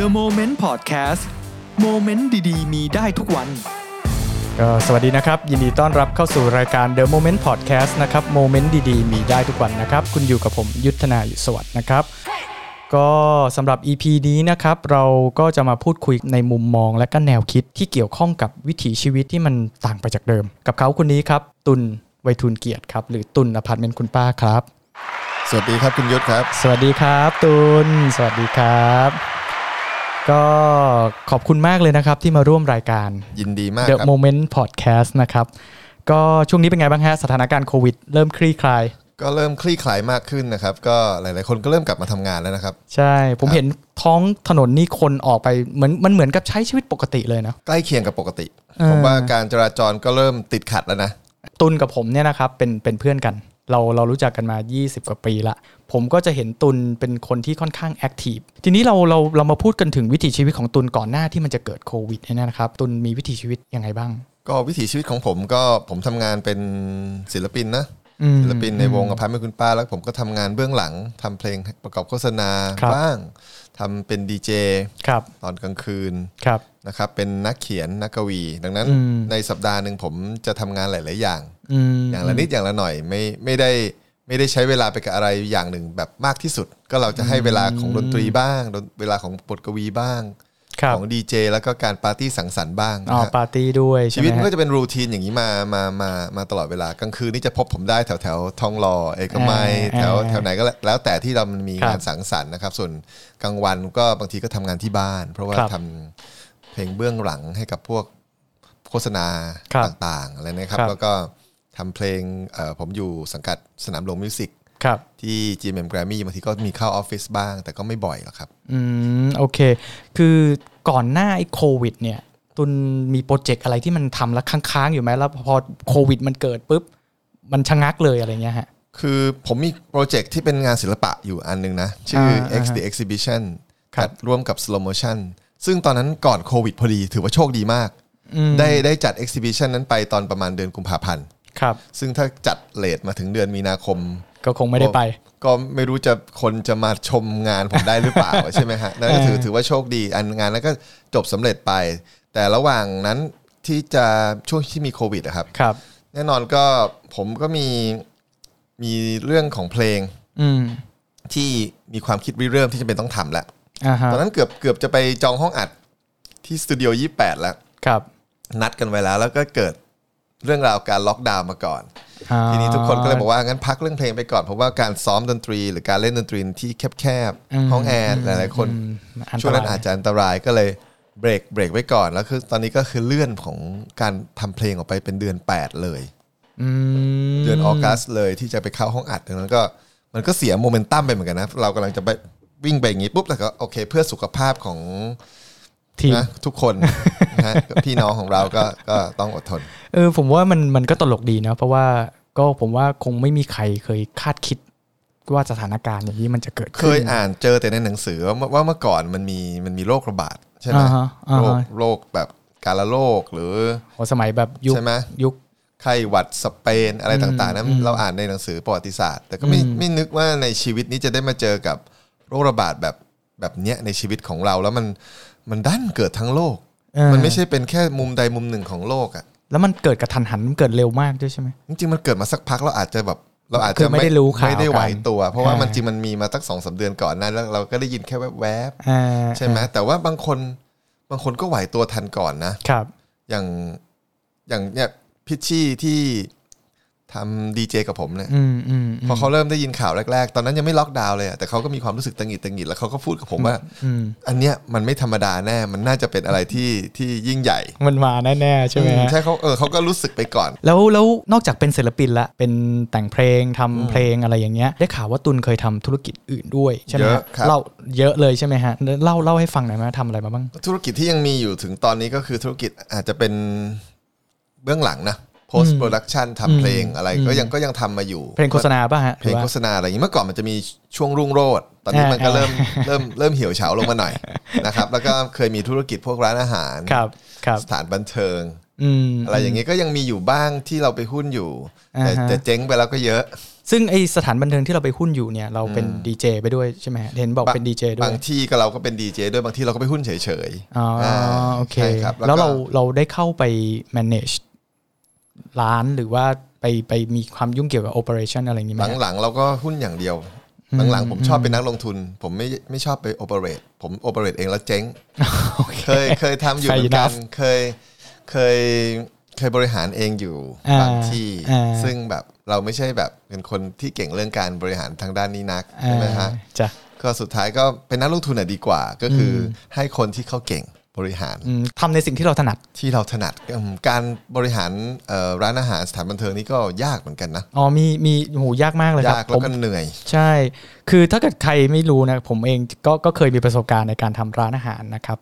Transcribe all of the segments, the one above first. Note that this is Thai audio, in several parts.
The Moment Podcast โมเมนต์ดีๆมีได้ทุกวันก็สวัสดีนะครับยินดีต้อนรับเข้าสู่รายการ The Moment Podcast นะครับโมเมนต์ดีๆมีได้ทุกวันนะครับคุณอยู่กับผมยุทธนาอยู่สวัสดิ์นะครับก็สำหรับ EP นี้นะครับเราก็จะมาพูดคุยในมุมมองและก็แนวคิดที่เกี่ยวข้องกับวิถีชีวิตที่มันต่างไปจากเดิมกับเขาคนนี้ครับตุลไวฑูรย์เกียรติครับหรือตุลอพาร์ตเมนต์คุณป้าครับสวัสดีครับคุณยศครับสวัสดีครับตุลสวัสดีครับก็ขอบคุณมากเลยนะครับที่มาร่วมรายการยินดีมากครับ The Moment Podcast นะครับก็ช่วงนี้เป็นไงบ้างฮะสถานการณ์โควิดเริ่มคลี่คลายก็เริ่มคลี่คลายมากขึ้นนะครับก็หลายๆคนก็เริ่มกลับมาทำงานแล้วนะครับใช่ผมเห็นท้องถนนนี่คนออกไปเหมือนกับใช้ชีวิตปกติเลยนะใกล้เคียงกับปกติผมว่าการจราจรก็เริ่มติดขัดแล้วนะตุลกับผมเนี่ยนะครับเป็นเพื่อนกันเรารู้จักกันมา20กว่าปีละผมก็จะเห็นตุลเป็นคนที่ค่อนข้างแอคทีฟทีนี้เรามาพูดกันถึงวิถีชีวิตของตุลก่อนหน้าที่มันจะเกิดโควิดเนี่ยนะครับตุลมีวิถีชีวิตยังไงบ้างก็วิถีชีวิตของผมก็ผมทำงานเป็นศิลปินนะศิลปินในวงอพาร์ตเมนต์คุณป้าแล้วผมก็ทำงานเบื้องหลังทำเพลงประกอบโฆษณาบ้างทำเป็นดีเจตอนกลางคืนนะครับเป็นนักเขียนนักกวีดังนั้นในสัปดาห์หนึ่งผมจะทำงานหลายๆอย่างอย่างละนิดอย่างละหน่อยไม่ได้ใช้เวลาไปกับอะไรอย่างหนึ่งแบบมากที่สุดก็เราจะให้เวลาของดนตรีบ้างเวลาของบทกวีบ้างของดีเจแล้วก็การปาร์ตี้สังสรรค์บ้างอ๋อปาร์ตี้ด้วยชีวิตมันก็จะเป็นรูทีนอย่างนี้มาตลอดเวลากลางคืนนี่จะพบผมได้แถวทองหล่อเอกมัยแถวไหนก็แล้วแต่ที่เรามันมีงานสังสรรค์นะครับส่วนกลางวันก็บางทีก็ทำงานที่บ้านเพราะว่าทำเพลงเบื้องหลังให้กับพวกโฆษณาต่างๆอะไรนะครับแล้วก็ทำเพลงผมอยู่สังกัดสนามหลวงมิวสิกที่ GMM Grammy บางทีก็มีเข้าออฟฟิศบ้างแต่ก็ไม่บ่อยหรอกครับโอเคคือก่อนหน้าไอ้โควิดเนี่ยตุลมีโปรเจกต์อะไรที่มันทำแล้วค้างๆอยู่ไหมแล้วพอโควิดมันเกิดปุ๊บมันชะงักเลยอะไรเงี้ยฮะคือผมมีโปรเจกต์ที่เป็นงานศิลปะอยู่อันนึงนะชื่อ X The Exhibition จัดร่วมกับ Slowmotion ซึ่งตอนนั้นก่อนโควิดพอดีถือว่าโชคดีมากได้จัด Exhibition นั้นไปตอนประมาณเดือนกุมภาพันธ์ครับซึ่งถ้าจัดเลทมาถึงเดือนมีนาคมก็คงไม่ได้ไปก็ไม่รู้จะคนจะมาชมงานผมได้หรือเปล่า ใช่ไหมฮะนั่นก็ถือว่าโชคดีงานนั้นก็จบสำเร็จไปแต่ระหว่างนั้นที่จะช่วงที่มีโควิดนะครับครับแน่นอนก็ผมก็มีเรื่องของเพลงที่มีความคิดริเริ่มที่จำเป็นต้องทำแล้วตอนนั้นเกือบจะไปจองห้องอัดที่สตูดิโอ28แล้วครับนัดกันไว้แล้วก็เกิดเรื่องราวการล็อกดาวน์มาก่อนทีนี้ทุกคนก็เลยบอกว่างั้นพักเรื่องเพลงไปก่อนเพราะว่าการซ้อมดนตรีหรือการเล่นดนตรีที่แคบๆห้องแอร์หลายๆคนช่วงนั้นอาจจะอันตรายก็เลยเบรกไว้ก่อนแล้วคือตอนนี้ก็คือเลื่อนของการทำเพลงออกไปเป็นเดือน8เลยเดือนออกัสเลยที่จะไปเข้าห้องอัดดังนั้นก็มันก็เสียโมเมนตัมไปเหมือนกันนะเรากำลังจะไปวิ่งไปอย่างนี้ปุ๊บแล้วก็โอเคเพื่อสุขภาพของนะทุกคนนะฮะพี่น้องของเราก็ต้องอดทนผมว่ามันก็ตลกดีนะเพราะว่าก็ผมว่าคงไม่มีใครเคยคาดคิดว่าสถานการณ์อย่างนี้มันจะเกิดขึ้นเคยอ่านเจอแต่ในหนังสือว่าเมื่อก่อนมันมีโรคระบาดใช่ไหมโรคแบบกาฬโรคหรือสมัยแบบยุคใช่ไหมยุคไข้หวัดสเปนอะไรต่างๆนั้นเราอ่านในหนังสือประวัติศาสตร์แต่ก็ไม่นึกว่าในชีวิตนี้จะได้มาเจอกับโรคระบาดแบบเนี้ยในชีวิตของเราแล้วมันดันเกิดทั้งโลกมันไม่ใช่เป็นแค่มุมใดมุมหนึ่งของโลกอ่ะแล้วมันเกิดกระทันหันมันเกิดเร็วมากด้วยใช่ไหมจริงๆมันเกิดมาสักพักเราอาจจะไม่ได้ไหวตัวเพราะว่ามันจริงมันมีมาตั้ง 2-3 เดือนก่อนนั้นแล้วเราก็ได้ยินแค่แวบๆใช่ไหมแต่ว่าบางคนก็ไหวตัวทันก่อนนะครับอย่างเนี่ยPitchyที่ทำดีเจกับผมเนี่ยพอเขาเริ่มได้ยินข่าวแรกๆตอนนั้นยังไม่ล็อกดาวน์เลยแต่เขาก็มีความรู้สึกตังหิดแล้วเขาก็พูดกับผมว่าอันเนี้ยมันไม่ธรรมดาแน่มันน่าจะเป็นอะไรที่ยิ่งใหญ่มันมาแน่ๆใช่ไหมใช่เขาเขาก็รู้สึกไปก่อนแล้วนอกจากเป็นศิลปินละเป็นแต่งเพลงทำเพลงอะไรอย่างเงี้ยได้ข่าวว่าตุลเคยทำธุรกิจอื่นด้วยใช่ไหมเล่าเยอะเลยใช่ไหมฮะเล่าให้ฟังหน่อยไหมทำอะไรมาบ้างธุรกิจที่ยังมีอยู่ถึงตอนนี้ก็คือธุรกิจอาจจะเป็นเบื้องหลังนะpost production ทำเพลงอะไรก็ยังทำมาอยู่เพลงโฆษณาป่ะฮะเพลงโฆษณาอะไรอย่างนี้เมื่อก่อนมันจะมีช่วงรุ่งโรจน์ตอนนี้มันก็เริ่มเหี่ยวเฉาลงมาหน่อยนะครับแล้วก็เคยมีธุรกิจพวกร้านอาหารสถานบันเทิงอะไรอย่างนี้ก็ยังมีอยู่บ้างที่เราไปหุ้นอยู่แต่เจ๊งไปแล้วก็เยอะ ซึ่งไอสถานบันเทิงที่เราไปหุ้นอยู่เนี่ยเราเป็นดีเจไปด้วยใช่ไหมเห็นบอกเป็นดีเจด้วยบางที่ก็เราก็เป็นดีเจด้วยบางที่เราก็ไปหุ้นเฉยๆอ๋อโอเคแล้วเราได้เข้าไป manage ร้านหรือว่าไปมีความยุ่งเกี่ยวกับ operation อะไรอย่างงี้มั้ยหลังๆเราก็หุ้นอย่างเดียวหลังๆผมชอบเป็นนักลงทุนผมไม่ชอบไป operate ผม operate เองแล้วเจ๊ง okay. เคยทำอยู่เหมือนกันเคยบริหารเองอยู่บางที่ซึ่งแบบเราไม่ใช่แบบเป็นคนที่เก่งเรื่องการบริหารทางด้านนี้นักใช่ไหมฮะก็สุดท้ายก็เป็นนักลงทุนดีกว่าก็คือให้คนที่เขาเก่งบริหารทำในสิ่งที่เราถนัดการบริหารร้านอาหารสถานบันเทิงนี่ก็ยากเหมือนกันนะอ๋อมีโหยากมากเลยครับยากแล้วก็เหนื่อยใช่คือถ้าเกิดใครไม่รู้นะผมเองก็เคยมีประสบการณ์ในการทำร้านอาหารนะครับ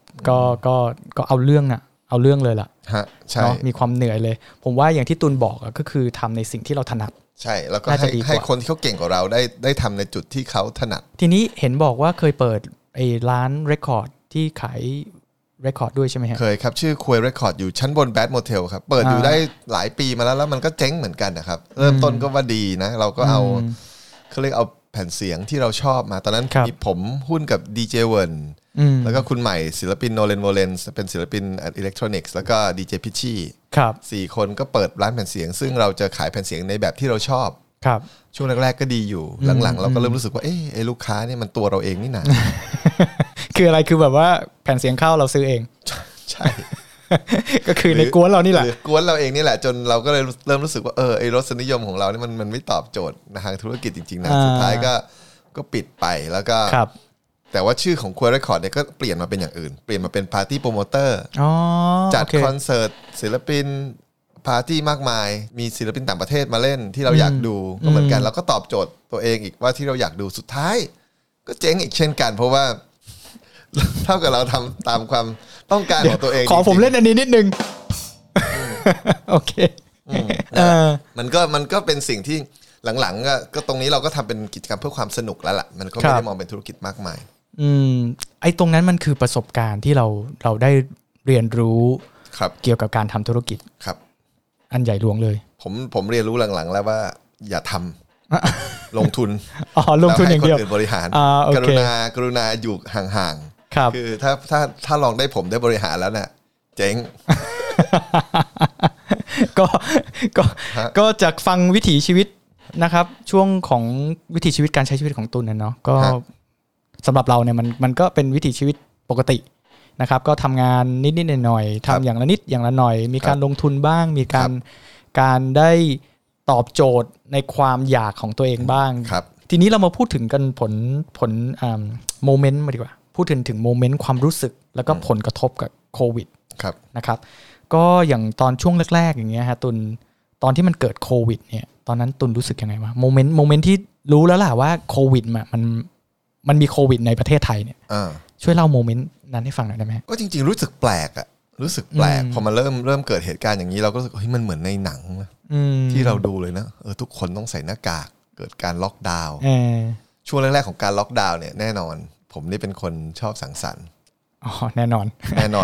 ก็เอาเรื่องนะเอาเรื่องเลยล่ะฮะใช่มีความเหนื่อยเลยผมว่าอย่างที่ตุลบอกก็คือทำในสิ่งที่เราถนัดใช่แล้วก็ให้คนที่เขาเก่งกว่าเราได้ทำในจุดที่เขาถนัดทีนี้เห็นบอกว่าเคยเปิดไอ้ร้านเรคคอร์ดที่ขายเรคคอร์ดด้วยใช่ไหมฮะเคยครับชื่อควยเรคคอร์ดอยู่ชั้นบนแบดโมเทลครับเปิดอยู่ได้หลายปีมาแล้วมันก็เจ๊งเหมือนกันนะครับเริ่มต้นก็ว่าดีนะเราก็เอาเขาเรียกเอาแผ่นเสียงที่เราชอบมาตอนนั้นมีผมหุ้นกับ DJ Wern แล้วก็คุณใหม่ศิลปินโนเลนโวเลนเป็นศิลปินอิเล็กทรอนิกส์แล้วก็ DJ Pitchy ครับ4คนก็เปิดร้านแผ่นเสียงซึ่งเราจะขายแผ่นเสียงในแบบที่เราชอบครับช่วงแรกๆก็ดีอยู่หลังๆเราก็เริ่มรู้สึกว่าเอ๊ะไอ้ลูกค้าเนี่ยมันตัวเราเองนี่นะ คืออะไรคือแบบว่าแผ่นเสียงเข้าเราซื้อเองใช่ ก็คือในกวนเรานี่แหละกวนเราเองนี่แหละจนเราก็เลยเริ่มรู้สึกว่าไอ้รสนิยมของเรานี่มันไม่ตอบโจทย์ทางธุรกิจจริงๆนะสุดท้ายก็ปิดไปแล้วก็แต่ว่าชื่อของควยเรคคอร์ดเนี่ยก็เปลี่ยนมาเป็นอย่างอื่นเปลี่ยนมาเป็นปาร์ตี้โปรโมเตอร์จัดคอนเสิร์ตศิลปินปาร์ตี้มากมายมีศิลปินต่างประเทศมาเล่นที่เราอยากดูก็เหมือนกันเราก็ตอบโจทย์ตัวเองอีกว่าที่เราอยากดูสุดท้ายก็เจ๊งอีกเช่นกันเพราะว่าเท่ากับเราทำตามความต้องการของตัวเองขอผมเล่นอันนี้นิดนึงโอเคมันก็เป็นสิ่งที่หลังๆก็ตรงนี้เราก็ทำเป็นกิจกรรมเพื่อความสนุกแล้วล่ะมันก็ไม่ได้มองเป็นธุรกิจมากมายไอ้ตรงนั้นมันคือประสบการณ์ที่เราได้เรียนรู้เกี่ยวกับการทำธุรกิจครับอันใหญ่หลวงเลยผมเรียนรู้หลังๆแล้วว่าอย่าทำลงทุนลงทุนอย่างเดียวบริหารกรุณาอยู่ห่างๆคือถ้าลองได้ผมได้บริหารแล้วน่ะเจ๊งก็จากฟังวิถีชีวิตนะครับช่วงของวิถีชีวิตการใช้ชีวิตของตุลเนาะก็สำหรับเราเนี่ยมันก็เป็นวิถีชีวิตปกตินะครับก็ทำงานนิดๆหน่อยๆทำอย่างละนิดอย่างละหน่อยมีการลงทุนบ้างมีการได้ตอบโจทย์ในความอยากของตัวเองบ้างทีนี้เรามาพูดถึงกันผลโมเมนต์มาดีกว่าพูดถึงโมเมนต์ความรู้สึกแล้วก็ผลกระทบกับโควิดนะครับก็อย่างตอนช่วงแรกๆอย่างเงี้ยฮะตุลตอนที่มันเกิดโควิดเนี่ยตอนนั้นตุลรู้สึกยังไงวะโมเมนต์ที่รู้แล้วล่ะว่าโควิดมันมีโควิดในประเทศไทยเนี่ยช่วยเล่าโมเมนต์นั้นให้ฟังหน่อยได้ไหมก็จริงๆรู้สึกแปลกอะรู้สึกแปลกพอมันเริ่มเกิดเหตุการณ์อย่างนี้เราก็รู้สึกเฮ้ยมันเหมือนในหนังที่เราดูเลยนะทุกคนต้องใส่หน้ากากเกิดการล็อกดาวน์ช่วงแรกๆของการล็อกดาวน์เนี่ยแน่นอนผมนี่เป็นคนชอบสังสรรค์อ๋อแน่นอน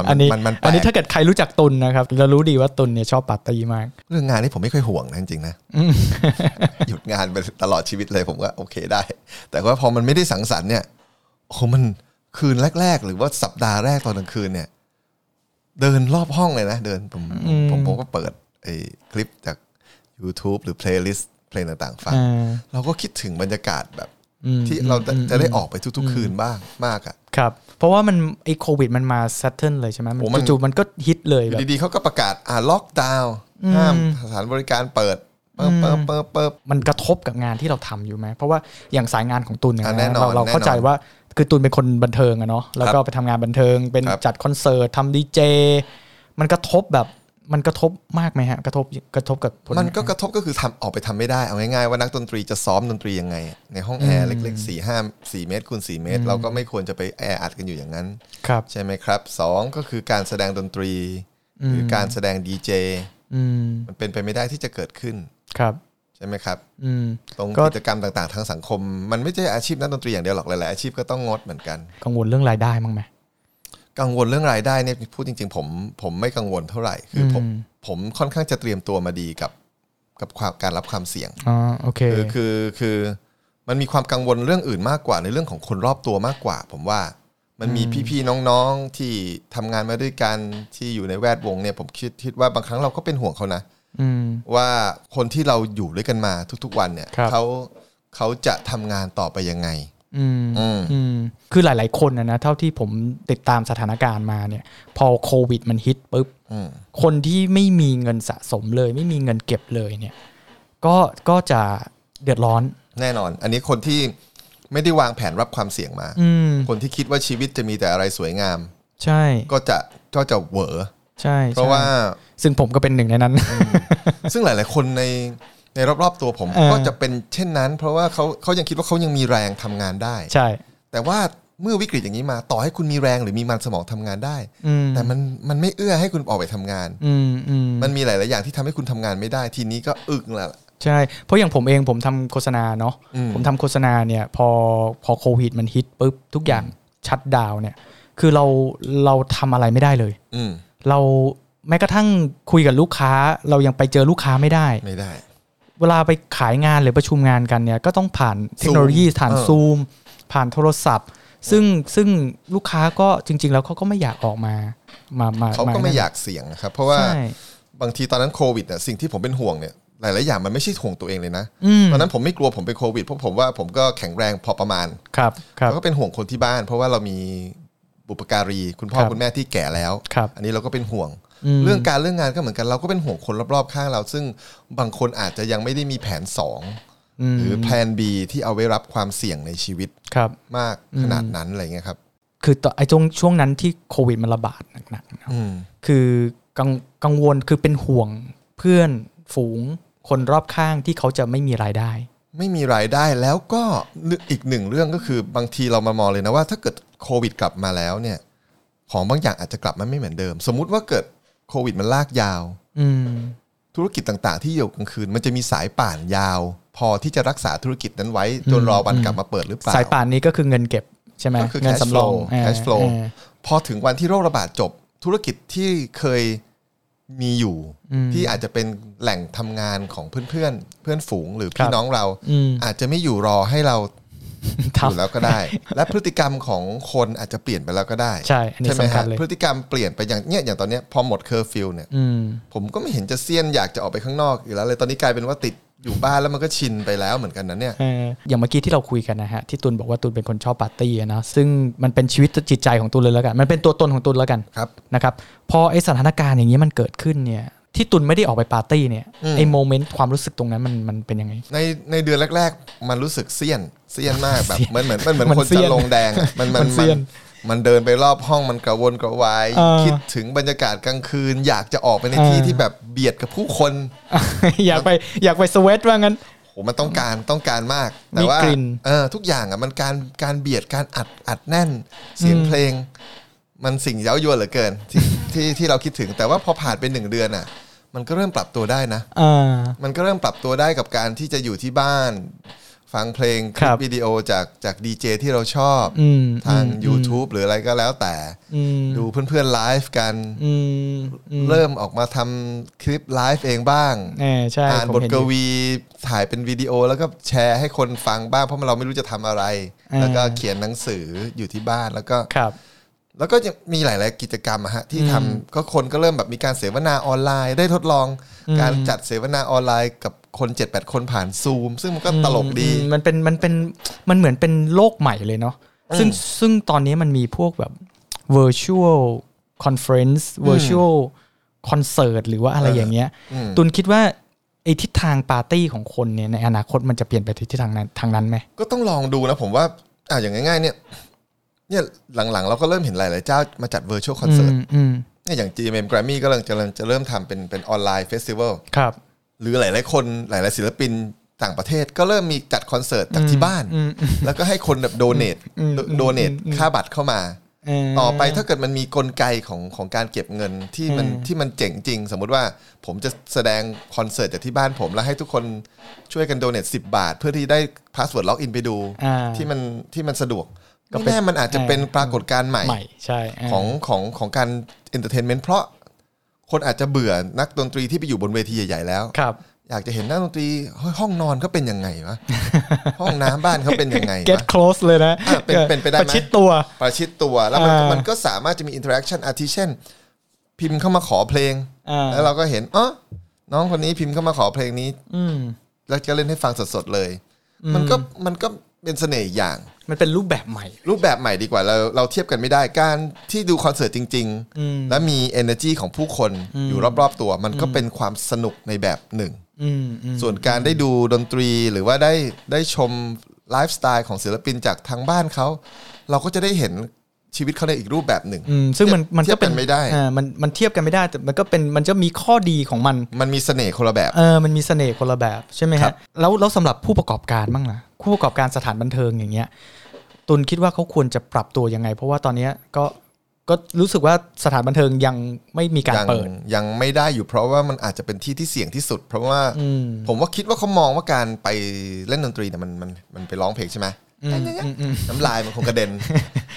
อันนี้ถ้าเกิดใครรู้จักตุลนะครับเรารู้ดีว่าตุลเนี่ยชอบปาร์ตี้มากเรื่องงานนี่ผมไม่ค่อยห่วงนะจริงๆนะ หยุดงานไปตลอดชีวิตเลยผมก็โอเคได้แต่ว่าพอมันไม่ได้สังสรรค์เนี่ยโอ้มันคืนแรกๆหรือว่าสัปดาห์แรกตอนกลางคืนเนี่ยเดินรอบห้องเลยนะเดินผมก็เปิดไอ้คลิปจาก YouTube หรือ playlist เพลงต่างๆฟังเราก็คิดถึงบรรยากาศแบบที่เราจะได้ออกไปทุกๆคืนบ้างมากอ่ะครับเพราะว่ามันไอ้โควิดมันมาซัตเทิลเลยใช่ไหมจู่ๆมันก็ฮิตเลยแบบดีๆเขาก็ประกาศล็อกดาวน์ห้ามสถานบริการเปิดมันกระทบกับงานที่เราทำอยู่ไหมเพราะว่าอย่างสายงานของตุลเนี่ยเราเข้าใจว่าคือตุลเป็นคนบันเทิงอะเนาะแล้วก็ไปทำงานบันเทิงเป็นจัดคอนเสิร์ตทำดีเจมันกระทบแบบมันกระทบมากไหมฮะกระทบกับมันก็กระทบก็คือทำออกไปทำไม่ได้เอาง่ายๆว่านักดนตรีจะซ้อมดนตรียังไงในห้องแอร์เล็กๆ4 เมตรคูณ 4 เมตรเราก็ไม่ควรจะไปแออัดกันอยู่อย่างนั้นใช่ไหมครับ2ก็คือการแสดงดนตรีหรือการแสดงดีเจมันเป็นไปไม่ได้ที่จะเกิดขึ้นใช่ไหมครับตรงกิจกรรมต่างๆทางสังคมมันไม่ใช่อาชีพนักดนตรีอย่างเดียวหรอกหลายๆอาชีพก็ต้องงดเหมือนกันกังวลเรื่องรายได้มั้งไหมกังวลเรื่องรายได้เนี่ยพูดจริงๆผมไม่กังวลเท่าไหร่คือผมค่อนข้างจะเตรียมตัวมาดีกับ กับการรับความเสี่ยงโอเคคือมันมีความกังวลเรื่องอื่นมากกว่าในเรื่องของคนรอบตัวมากกว่าผมว่ามันมีพี่ๆน้องๆที่ทำงานมาด้วยกันที่อยู่ในแวดวงเนี่ยผมคิดว่าบางครั้งเราก็เป็นห่วงเขานะว่าคนที่เราอยู่ด้วยกันมาทุกๆวันเนี่ยเขาจะทำงานต่อไปยังไงคือหลายๆคนนะเท่าที่ผมติดตามสถานการณ์มาเนี่ยพอโควิดมันฮิตปุ๊บคนที่ไม่มีเงินสะสมเลยไม่มีเงินเก็บเลยเนี่ยก็จะเดือดร้อนแน่นอนอันนี้คนที่ไม่ได้วางแผนรับความเสี่ยงมาคนที่คิดว่าชีวิตจะมีแต่อะไรสวยงามใช่ก็จะเหวอใช่เพราะว่าซึ่งผมก็เป็นหนึ่งในนั้น ซึ่งหลายๆคนในรอบๆตัวผมก็จะเป็นเช่นนั้นเพราะว่าเขายังคิดว่าเขายังมีแรงทำงานได้ใช่แต่ว่าเมื่อวิกฤตอย่างนี้มาต่อให้คุณมีแรงหรือมีมันสมองทำงานได้แต่มันไม่เอื้อให้คุณออกไปทำงานมันมีหลายๆอย่างที่ทำให้คุณทำงานไม่ได้ทีนี้ก็อึกละใช่เพราะอย่างผมเองผมทำโฆษณาเนาะผมทำโฆษณาเนี่ยพอโควิดมันฮิตปุ๊บทุกอย่างชัตดาวน์เนี่ยคือเราทำอะไรไม่ได้เลยเราแม้กระทั่งคุยกับลูกค้าเรายังไปเจอลูกค้าไม่ได้เวลาไปขายงานหรือประชุมงานกันเนี่ยก็ต้องผ่านเทคโนโลยีผ่านซูมผ่านโทรศัพท์ซึ่งลูกค้าก็จริงๆแล้วเขาก็ไม่อยากออกมาเขาก็ไม่อยากเสี่ยงนะครับเพราะว่าบางทีตอนนั้นโควิดเนี่ยสิ่งที่ผมเป็นห่วงเนี่ยหลายๆอย่างมันไม่ใช่ห่วงตัวเองเลยนะตอนนั้นผมไม่กลัวผมเป็นโควิดเพราะผมว่าผมก็แข็งแรงพอประมาณแล้วก็เป็นห่วงคนที่บ้านเพราะว่าเรามีบุปการีคุณพ่อคุณแม่ที่แก่แล้วอันนี้เราก็เป็นห่วงเรื่องการเรื่องงานก็เหมือนกันเราก็เป็นห่วงคนรอบๆข้างเราซึ่งบางคนอาจจะยังไม่ได้มีแผน2หรือแผน B ที่เอาไว้รับความเสี่ยงในชีวิตมากขนาดนั้นอะไรเงี้ยครับคือไอ้ช่วงนั้นที่โควิดมันระบาดหนักๆคือกังวลคือเป็นห่วงเพื่อนฝูงคนรอบข้างที่เขาจะไม่มีรายได้แล้วก็อีกหนึ่งเรื่องก็คือบางทีเรามามองเลยนะว่าถ้าเกิดโควิดกลับมาแล้วเนี่ยของบางอย่างอาจจะกลับมาไม่เหมือนเดิมสมมุติว่าเกิดโควิดมันลากยาวธุรกิจต่างๆที่อยู่กลางคืนมันจะมีสายป่านยาวพอที่จะรักษาธุรกิจนั้นไว้จนรอวันกลับมาเปิดหรือเปล่าสายป่านนี้ก็คือเงินเก็บใช่ไหมก็คือเงินสำรอง cash flow พอถึงวันที่โรคระบาดจบธุรกิจที่เคยมีอยู่ที่อาจจะเป็นแหล่งทำงานของเพื่อนฝูงหรือพี่น้องเราอาจจะไม่อยู่รอให้เราอยู่แล้วก็ได้และพฤติกรรมของคนอาจจะเปลี่ยนไปแล้วก็ได้ใช่ไหมครับพฤติกรรมเปลี่ยนไปอย่างตอนนี้พอหมดเคอร์ฟิวเนี่ยผมก็ไม่เห็นจะเสี้ยนอยากจะออกไปข้างนอกอยู่แล้วเลยตอนนี้กลายเป็นว่าติดอยู่บ้านแล้วมันก็ชินไปแล้วเหมือนกันนะเนี่ยอย่างเมื่อกี้ที่เราคุยกันนะฮะที่ตุลบอกว่าตุลเป็นคนชอบปาร์ตี้นะซึ่งมันเป็นชีวิตจิตใจของตุลเลยแล้วกันมันเป็นตัวตนของตุลแล้วกันนะครับพอไอ้สถานการณ์อย่างนี้มันเกิดขึ้นเนี่ยที่ตุลไม่ได้ออกไปปาร์ตี้เนี่ยไอ้โมเมนต์ความรู้สึกตรงนั้นมันเป็นยังไงในเดือนแรกๆมันรู้สึกเสี้ยนมากแบบเหมือนคนจะลงแดงมันเดินไปรอบห้องมันกระวนกระวายคิดถึงบรรยากาศกลางคืนอยากจะออกไปในที่ที่แบบเบียดกับผู้คน อยากไปสวีทว่างั้นโหมันต้องการมากแต่ว่าทุกอย่างอ่ะมันการเบียดการอัดแน่นเสียงเพลงมันสิ่งเย้ายวนเหลือเกิน ที่เราคิดถึงแต่ว่าพอผ่านไป1เดือนอ่ะมันก็เริ่มปรับตัวได้นะมันก็เริ่มปรับตัวได้กับการที่จะอยู่ที่บ้านฟังเพลงคลิปวิดีโอจากดีเจที่เราชอบทาง YouTube หรืออะไรก็แล้วแต่ดูเพื่อนๆไลฟ์กันเริ่มออกมาทำคลิปไลฟ์เองบ้างอ่านบทกวีถ่ายเป็นวิดีโอแล้วก็แชร์ให้คนฟังบ้างเพราะเราไม่รู้จะทำอะไรแล้วก็เขียนหนังสืออยู่ที่บ้านแล้วก็จะมีหลายๆกิจกรรมฮะที่ทำก็คนก็เริ่มแบบมีการเสวนาออนไลน์ได้ทดลองการจัดเสวนาออนไลน์กับคน 7-8 คนผ่านซูมซึ่งมันก็ตลกดีมันเหมือนเป็นโลกใหม่เลยเนาะซึ่งตอนนี้มันมีพวกแบบ virtual conference virtual concert หรือว่าอะไรอย่างเงี้ยตุลคิดว่าไอ้ทิศทางปาร์ตี้ของคนเนี่ยในอนาคตมันจะเปลี่ยนไปทิศทางนั้นไหมก็ต้องลองดูนะผมว่าอย่างง่ายๆเนี่ยหลังๆเราก็เริ่มเห็นหลายๆเจ้ามาจัด virtual concert เนี่ยอย่าง GMM Grammy ก็กำลังจะเริ่มทำเป็นออนไลน์ festival ครับหรือหลายๆคนหลายๆศิลปินต่างประเทศก็เริ่มมีจัดคอนเสิร์ตจากที่บ้านแล้วก็ให้คนแบบโดเนทค่าบัตรเข้ามาต่อไปถ้าเกิดมันมีกลไกของการเก็บเงินที่มันเจ๋งจริงสมมุติว่าผมจะแสดงคอนเสิร์ตจากที่บ้านผมแล้วให้ทุกคนช่วยกันโดเนท10 บาทเพื่อที่ได้พาสเวิร์ดล็อกอินไปดูที่มันสะดวกก็แน่มันอาจจะเป็นปรากฏการณ์ใหม่ของการเอนเตอร์เทนเมนต์เพราะคนอาจจะเบื่อนักดนตรีที่ไปอยู่บนเวทีใหญ่ๆแล้ว อยากจะเห็นนักดนตรีห้องนอนเขาเป็นยังไงวะห้องน้ำบ้านเขาเป็นยังไง get close เลยนะเป็นไปได้ไหมประชิดตัวแล้วมันก็สามารถจะมี interaction อาทิเช่นพิมพ์เข้ามาขอเพลงแล้วเราก็เห็นอ๋อน้องคนนี้พิมพ์เข้ามาขอเพลงนี้แล้วก็เล่นให้ฟังสดๆเลยมันก็เป็นเสน่ห์อย่างมันเป็นรูปแบบใหม่ดีกว่าเราเทียบกันไม่ได้การที่ดูคอนเสิร์ตจริงๆแล้วมี energy ของผู้คนอยู่รอบๆตัวมันก็เป็นความสนุกในแบบหนึ่งส่วนการได้ดูดนตรีหรือว่าได้ชมไลฟ์สไตล์ของศิลปินจากทางบ้านเขาเราก็จะได้เห็นชีวิตเขาในอีกรูปแบบหนึ่งซึ่งมันก็เป็นไม่ได้มันเทียบกันไม่ได้แต่มันจะมีข้อดีของมันมีเสน่ห์คนละแบบมันมีเสน่ห์คนละแบบใช่ไหมครับแล้วสำหรับผู้ประกอบการบ้างนะผู้ประกอบการสถานบันเทิงอย่างเงี้ยตุลคิดว่าเขาควรจะปรับตัวยังไงเพราะว่าตอนนี้ก็รู้สึกว่าสถานบันเทิงยังไม่มีการเปิดยังไม่ได้อยู่เพราะว่ามันอาจจะเป็นที่ที่เสี่ยงที่สุดเพราะว่าผมว่าคิดว่าเขามองว่าการไปเล่นดนตรีเนี่ยมันไปร้องเพลงใช่ไหมน้ำลายมันคงกระเด็น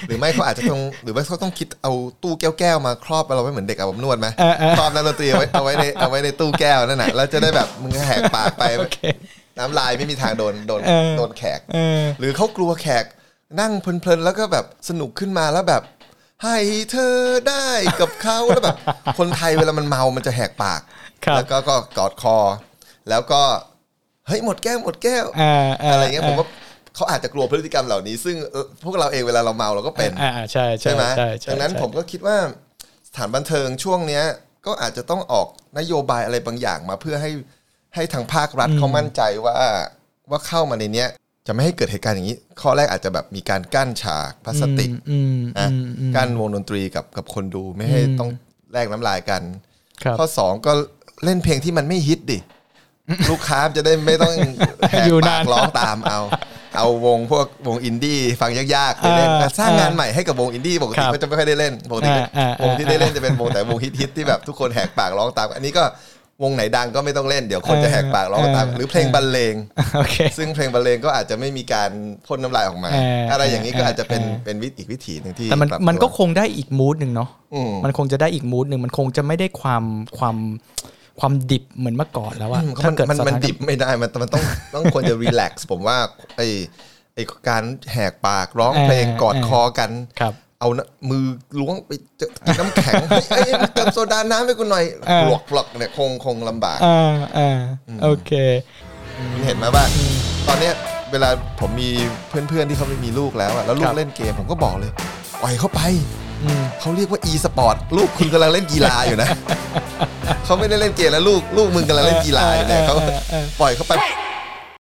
หรือไม่เขาอาจจะต้องหรือว่าเขาต้องคิดเอาตู้แก้วมาครอบเราไว้เหมือนเด็กอาบอบนวดไหมครอบนักดนตรีเอาไว้ในตู้แก้วนั่นแหละแล้วจะได้แบบมึงแหกปากไปน้ำลายไม่มีทางโดนแขกหรือเขากลัวแขกนั่งเพลินๆแล้วก็แบบสนุกขึ้นมาแล้วแบบให้เธอได้กับเขาแล้วแบบคนไทยเวลามันเมามันจะแหกปากแล้วก็กอดคอแล้วก็เฮ้ยหมดแก้วอะไรเงี้ยผมว่าเขาอาจจะกลัวพฤติกรรมเหล่านี้ซึ่งพวกเราเองเวลาเราเมาเราก็เป็นใช่ไหมดังนั้นผมก็คิดว่าสถานบันเทิงช่วงนี้ก็อาจจะต้องออกนโยบายอะไรบางอย่างมาเพื่อให้ทางภาครัฐเขามั่นใจว่าเข้ามาในเนี้ยจะไม่ให้เกิดเหตุการณ์อย่างนี้ข้อแรกอาจจะแบบมีการกั้นฉากพลาสติกนะกั้นวงดนตรีกับคนดูไม่ให้ต้องแลกน้ำลายกันข้อสองก็เล่นเพลงที่มันไม่ฮิตดิลูกค้าจะได้ไม่ต้องแหกปากร้องตามเอาวงอินดี้ฟังยากๆไปเล่นสร้างงานใหม่ให้กับวงอินดี้ปกติก็จะไม่ค่อยได้เล่นปกติวงที่ได้เล่นจะเป็นวงแต่วงฮิตๆที่แบบทุกคนแหกปากร้องตามอันนี้ก็วงไหนดังก็ไม่ต้องเล่นเดี๋ยวคนจะแหกปากร้องตามหรือเพลงบรรเลงซึ่งเพลงบรรเลงก็อาจจะไม่มีการพ่นน้ำลายออกมาอะไรอย่างนี้ก็อาจจะเป็นอีกวิธีหนึ่งที่แต่มันก็คงได้อีกมูดหนึ่งเนาะมันคงจะได้อีกมูดหนึ่งมันคงจะไม่ได้ความดิบเหมือนเมื่อก่อนแล้วอะถ้าเกิดมันดิบไม่ได้มันต้องควรจะรีแลกซ์ผมว่าไอ้การแหกปากร้องเพลงกอดคอกันเอามือล้วงไปกินน้ำแข็งไอ้เติมโซดาน้ำให้กูหน่อยหลอกเนี่ยคงลำบากโอเคเห็นไหมว่าตอนเนี้ยเวลาผมมีเพื่อนๆที่เขาไม่มีลูกแล้วอะแล้วลูกเล่นเกมผมก็บอกเลยปล่อยเข้าไปเขาเรียกว่า e-sport ลูกคุณกำลังเล่นกีฬาอยู่นะเขาไม่ได้เล่นเกมแล้วลูกมึงกำลังเล่นกีฬาอยู่เนี่ยเขาปล่อยเข้าไป